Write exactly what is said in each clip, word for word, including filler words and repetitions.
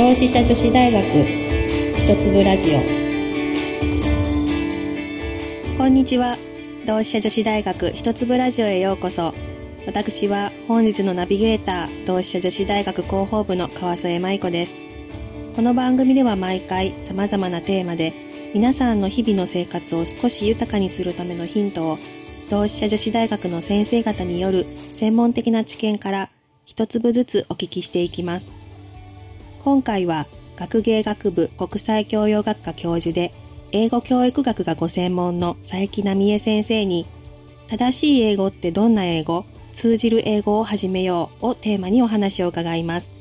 同志社女子大学一粒ラジオ。こんにちは。同志社女子大学一粒ラジオへようこそ。私は本日のナビゲーター、同志社女子大学広報部の川添舞子です。この番組では毎回さまざまなテーマで皆さんの日々の生活を少し豊かにするためのヒントを同志社女子大学の先生方による専門的な知見から一粒ずつお聞きしていきます。今回は学芸学部国際教養学科教授で英語教育学がご専門の佐伯奈美恵先生に正しい英語ってどんな英語？通じる英語を始めようをテーマにお話を伺います。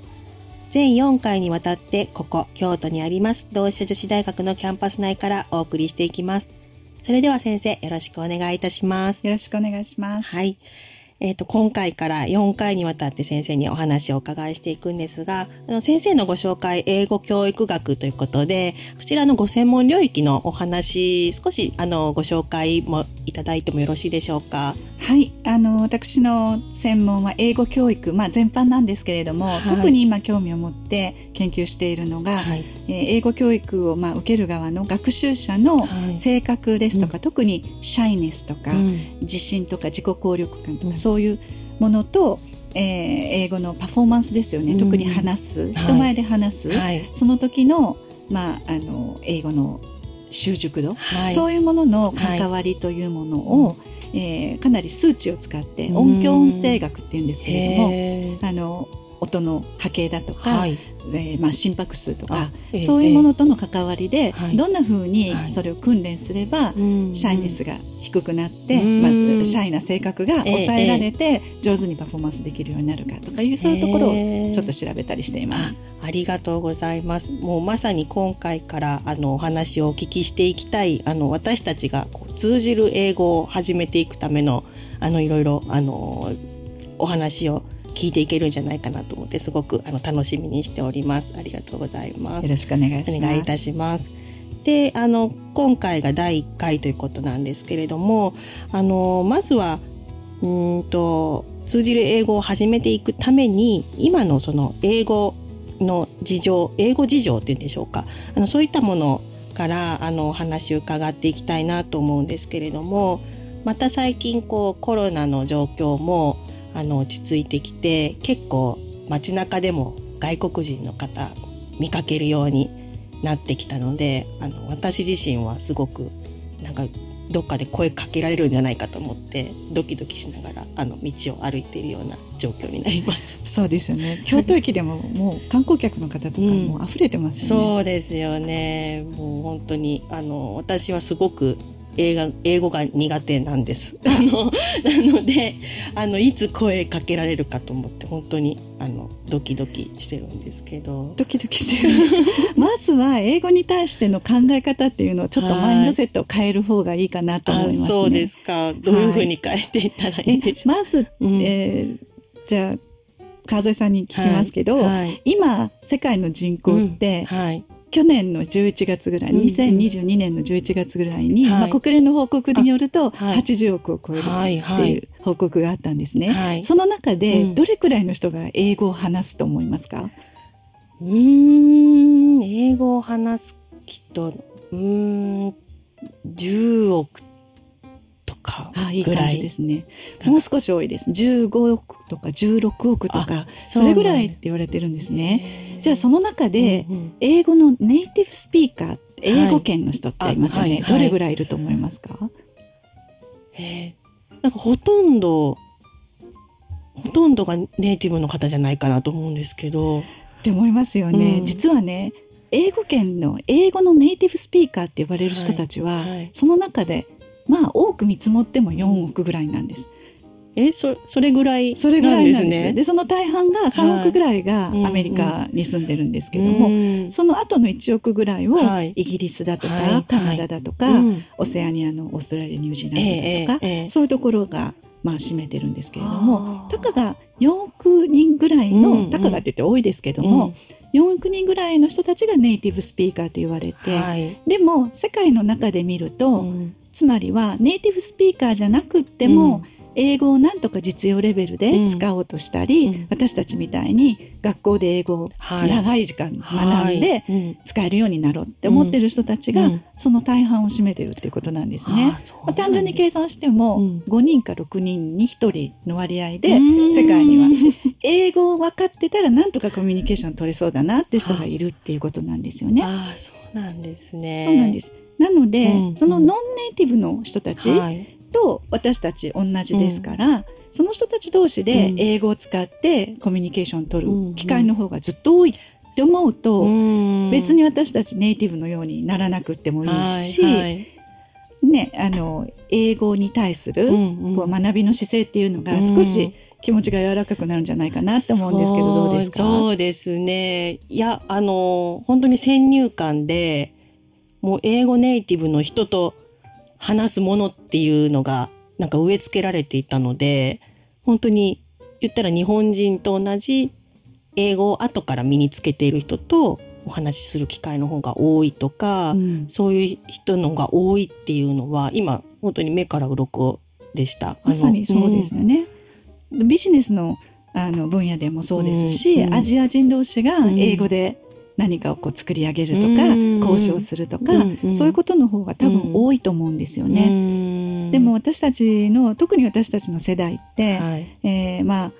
全よんかいにわたってここ京都にあります同志社女子大学のキャンパス内からお送りしていきます。それでは先生よろしくお願いいたします。よろしくお願いします。はい。えっと、今回からよんかいにわたって先生にお話をお伺いしていくんですが、あの先生のご紹介、英語教育学ということで、こちらのご専門領域のお話、少しあのご紹介もいただいてもよろしいでしょうか。はい、あの私の専門は英語教育、まあ、全般なんですけれども、はい、特に今興味を持って研究しているのが、はい、えー、英語教育をまあ受ける側の学習者の性格ですとか、はい、うん、特にシャイネスとか、うん、自信とか自己効力感とか、うん、そういうものと、えー、英語のパフォーマンスですよね、うん、特に話す、はい、人前で話す、はい、その時の、まあ、あの英語の習熟度、はい、そういうものの関わりというものを、はい、えー、かなり数値を使って音響音声学っていうんですけれども、あの音の波形だとか、はい、えーまあ、心拍数とか、えー、そういうものとの関わりで、えー、どんな風にそれを訓練すれば、はい、シャイネスが低くなって、まずシャイな性格が抑えられて、えー、上手にパフォーマンスできるようになるかとかいう、そういうところをちょっと調べたりしています、えー、あ, ありがとうございます。もうまさに今回からあのお話をお聞きしていきたい、あの私たちがこう通じる英語を始めていくため の, あのいろいろあのお話を聞いていけるんじゃないかなと思って、すごくあの楽しみにしております。ありがとうございます。よろしくお願いします。お願いいたします。で、あの今回がだいいっかいということなんですけれども、あのまずはうんと通じる英語を始めていくために今のその英語の事情、英語事情っていうんでしょうか。あのそういったものからあのお話を伺っていきたいなと思うんですけれども、また最近こうコロナの状況もあの落ち着いてきて、結構街中でも外国人の方見かけるようになってきたので、あの私自身はすごくなんかどっかで声かけられるんじゃないかと思ってドキドキしながらあの道を歩いているような状況になります。そうですよね。京都駅でももう観光客の方とかも溢れてますよね、うん、そうですよね。もう本当にあの私はすごく英 語, 英語が苦手なんですあのなのであのいつ声かけられるかと思って本当にあのドキドキしてるんですけど。ドキドキしてるまずは英語に対しての考え方っていうのをちょっとマインドセットを変える方がいいかなと思いますね。そうですか。どういうふうに変えていったらいいんでしょうか。まず、うん、えー、じゃあ川添さんに聞きますけど、はいはい、今世界の人口って、うん、はい、去年のじゅういちがつぐらい、うんうん、にせんにじゅうにねんのじゅういちがつぐらいに、はい、まあ、国連の報告によるとはちじゅうおくを超えるっていう報告があったんですね、はいはいはい、その中でどれくらいの人が英語を話すと思いますか？うーん、英語を話す人、うーん、じゅうおくとかぐらい。ああ、いい感じですね。もう少し多いです。じゅうごおくとかじゅうろくおくとか、それぐらいって言われてるんですね。じゃあその中で英語のネイティブスピーカー、英語圏の人っていますよね、はいはいはい、どれぐらいいると思いますか？えー、なんかほとんどほとんどがネイティブの方じゃないかなと思うんですけど。って思いますよね、うん、実はね、英語圏の英語のネイティブスピーカーって呼ばれる人たちは、はいはい、その中でまあ多く見積もってもよんおくぐらいなんです。え そ, それぐらいなんですね。でその大半がさんおくぐらいがアメリカに住んでるんですけども、はい、うんうん、その後のいちおくぐらいをイギリスだとか、はい、カナダだとか、はい、うん、オセアニアのオーストラリア、ニュージーランドだとか、えーえー、そういうところがまあ占めてるんですけれども、たかがよんおくにんぐらいの、うんうん、たかがって言って多いですけども、うん、よんおくにんぐらいの人たちがネイティブスピーカーと言われて、はい、でも世界の中で見ると、うん、つまりはネイティブスピーカーじゃなくっても、うん、英語をなんとか実用レベルで使おうとしたり、うん、私たちみたいに学校で英語を長い時間学んで使えるようになろうって思ってる人たちがその大半を占めてるっていうことなんですね。まあ、単純に計算してもごにんかろくにんにひとりの割合で世界には英語を分かってたらなんとかコミュニケーション取れそうだなって人がいるっていうことなんですよね。ああ、そうなんですね。そうなんです。なので、うんうん、そのノンネイティブの人たちと私たち同じですから、はい、その人たち同士で英語を使ってコミュニケーションを取る機会の方がずっと多いって思うと、うんうん、別に私たちネイティブのようにならなくってもいいし、はいはいね、あの英語に対するこう学びの姿勢っていうのが少し気持ちが柔らかくなるんじゃないかなと思うんですけど、どうですか？そう、そうですね。いや、あの本当に先入観でもう英語ネイティブの人と話すものっていうのがなんか植え付けられていたので、本当に言ったら日本人と同じ英語を後から身につけている人とお話しする機会の方が多いとか、うん、そういう人の方が多いっていうのは今本当に目から鱗でした。まさにそうですよね。うん、ビジネスの、あの分野でもそうですし、うんうん、アジア人同士が英語で、うん何かをこう作り上げるとか、うん、交渉するとか、うん、そういうことの方が多分多いと思うんですよね。うん、でも私たちの特に私たちの世代って、はいえーまあ、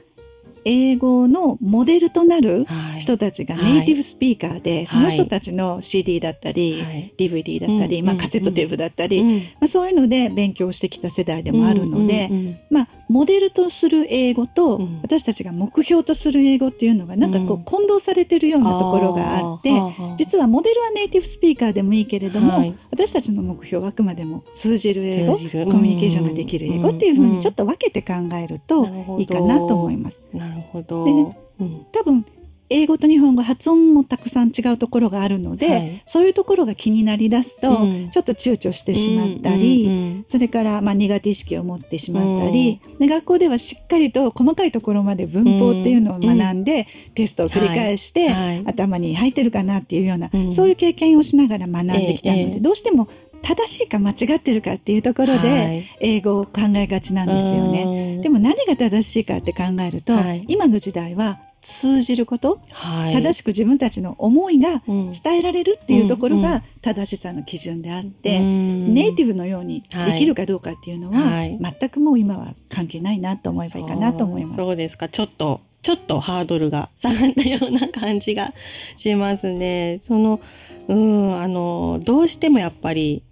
英語のモデルとなる人たちがネイティブスピーカーで、はい、その人たちの シーディー だったり、はい、ディーブイディー だったり、うんまあ、カセットテープだったり、うんまあ、そういうので勉強してきた世代でもあるので、うんうんまあ、モデルとする英語と、うん、私たちが目標とする英語っていうのがなんかこう混同されてるようなところがあって、うん、実はモデルはネイティブスピーカーでもいいけれども、はい、私たちの目標はあくまでも通じる英語、通じる、うん、コミュニケーションができる英語っていうふうにちょっと分けて考えるといいかなと思います。なるほど。なるほど。でね、うん、多分英語と日本語発音もたくさん違うところがあるので、はい、そういうところが気になりだすと、うん、ちょっと躊躇してしまったり、うんうんうん、それからまあ苦手意識を持ってしまったり、うん、で学校ではしっかりと細かいところまで文法っていうのを学んで、うん、テストを繰り返して、はい、頭に入ってるかなっていうような、うん、そういう経験をしながら学んできたので、えーえー、どうしても正しいか間違ってるかっていうところで英語を考えがちなんですよね。はい、でも何が正しいかって考えると、はい、今の時代は通じること、はい、正しく自分たちの思いが伝えられるっていうところが正しさの基準であって、うん、ネイティブのようにできるかどうかっていうのは、はい、全くもう今は関係ないなと思えばいいかなと思います。そう、そうですか。ちょっとちょっとハードルが下がったような感じがしますね。その、うん、あのどうしてもやっぱり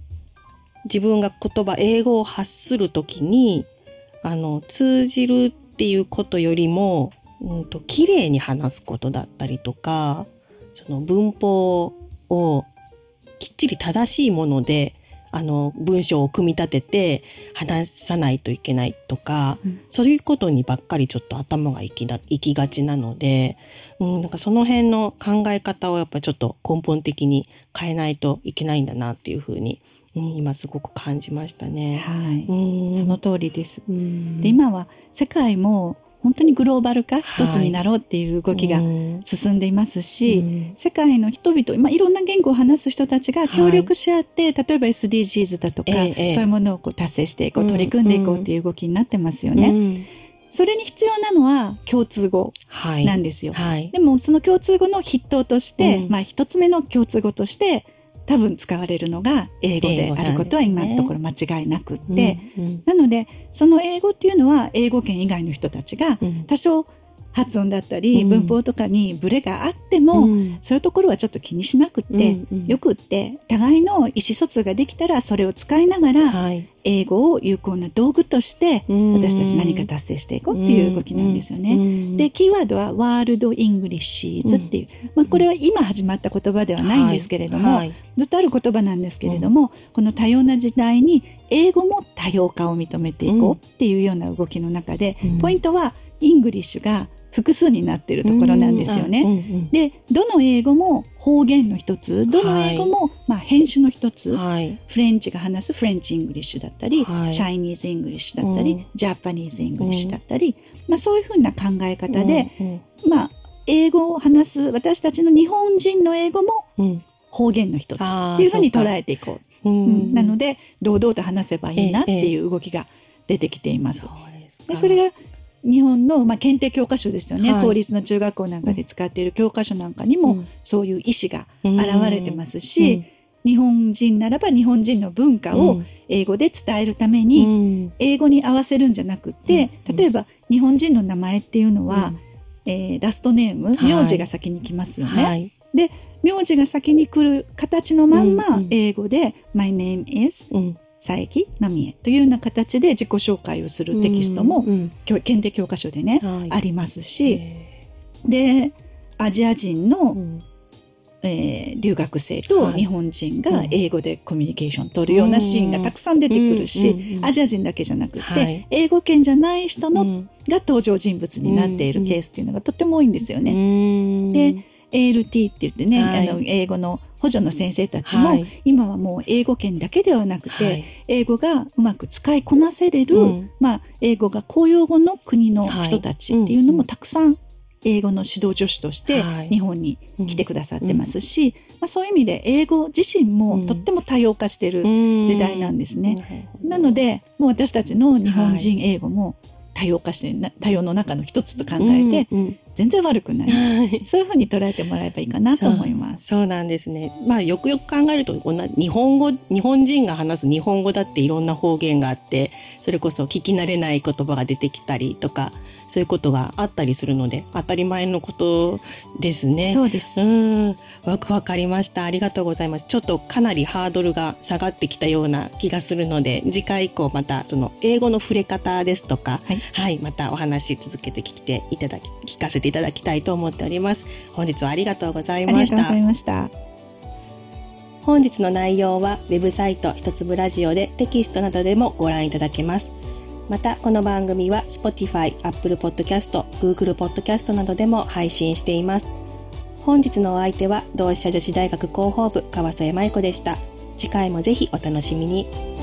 自分が言葉英語を発するときにあの通じるっていうことよりも、うん、と綺麗に話すことだったりとか、その文法をきっちり正しいものであの文章を組み立てて話さないといけないとか、うん、そういうことにばっかりちょっと頭が行きだ、行きがちなので、うん、なんかその辺の考え方をやっぱりちょっと根本的に変えないといけないんだなっていうふうに、うん、今すごく感じましたね。はい、うん、その通りです。うんで今は世界も本当にグローバル化、はい、一つになろうっていう動きが進んでいますし、うん、世界の人々、まあ、いろんな言語を話す人たちが協力し合って、はい、例えば エスディージーズ だとか、ええ、そういうものをこう達成していこう、取り組んでいこうっていう動きになってますよね。うん、それに必要なのは共通語なんですよ。はいはい、でもその共通語の筆頭として、うんまあ、一つ目の共通語として多分使われるのが英語であることは今のところ間違いなくって、ねうんうん、なのでその英語っていうのは英語圏以外の人たちが多少発音だったり文法とかにブレがあっても、うん、そういうところはちょっと気にしなくって、うんうん、よくって互いの意思疎通ができたらそれを使いながら、はい、英語を有効な道具として私たち何か達成していこうっていう動きなんですよね。うんうん、でキーワードはワールドイングリッシーズっていう、うんまあ、これは今始まった言葉ではないんですけれども、はいはい、ずっとある言葉なんですけれども、うん、この多様な時代に英語も多様化を認めていこうっていうような動きの中で、うん、ポイントはイングリッシュが複数になっているところなんですよね。うんうんうん、で、どの英語も方言の一つ、どの英語もまあ変種の一つ、はい、フレンチが話すフレンチイングリッシュだったり、はい、チャイニーズイングリッシュだったり、うん、ジャパニーズイングリッシュだったり、うんまあ、そういうふうな考え方で、うんうん、まあ英語を話す私たちの日本人の英語も方言の一つっていうふうに捉えていこう。うんうん、なので堂々と話せばいいなっていう動きが出てきています。えーえーでそれが日本の、まあ、検定教科書ですよね、はい、公立の中学校なんかで使っている教科書なんかにも、うん、そういう意思が現れてますし、うん、日本人ならば日本人の文化を英語で伝えるために、うん、英語に合わせるんじゃなくて、うん、例えば日本人の名前っていうのは、うん、えー、ラストネーム、はい、名字が先に来ますよね、はい、で名字が先に来る形のまんま英語で、うん、My name is、うん佐伯奈美恵というような形で自己紹介をするテキストも、うんうん、検定教科書でね、はい、ありますし、でアジア人の、うんえー、留学生と日本人が英語でコミュニケーションを取るようなシーンがたくさん出てくるし、うんうんうん、アジア人だけじゃなくて、はい、英語圏じゃない人の、うん、が登場人物になっているケースっていうのがとっても多いんですよね、うん、で エーエルティー って言ってね、はい、あの英語の補助の先生たちも、はい、今はもう英語圏だけではなくて、はい、英語がうまく使いこなせれる、うんまあ、英語が公用語の国の人たちっていうのもたくさん英語の指導助手として日本に来てくださってますし、はいうんまあ、そういう意味で英語自身もとっても多様化している時代なんですね、うん、なのでもう私たちの日本人英語も多様化してる、多様の中の一つと考えて、うんうん全然悪くない、はい、そういうふうに捉えてもらえばいいかなと思います。そう、そうなんですね、まあ、よくよく考えるとこんな日本語、日本人が話す日本語だっていろんな方言があってそれこそ聞き慣れない言葉が出てきたりとかそういうことがあったりするので当たり前のことですね。そうです。うん、よくわかりました。ありがとうございます。ちょっとかなりハードルが下がってきたような気がするので次回以降またその英語の触れ方ですとか、はいはい、またお話続けて聞いていただき聞かせていただきたいと思っております。本日はありがとうございました。ありがとうございました。本日の内容はウェブサイトひとつぶラジオでテキストなどでもご覧いただけます。またこの番組は Spotify、Apple Podcast、Google Podcast などでも配信しています。本日のお相手は同志社女子大学広報部川添真由子でした。次回もぜひお楽しみに。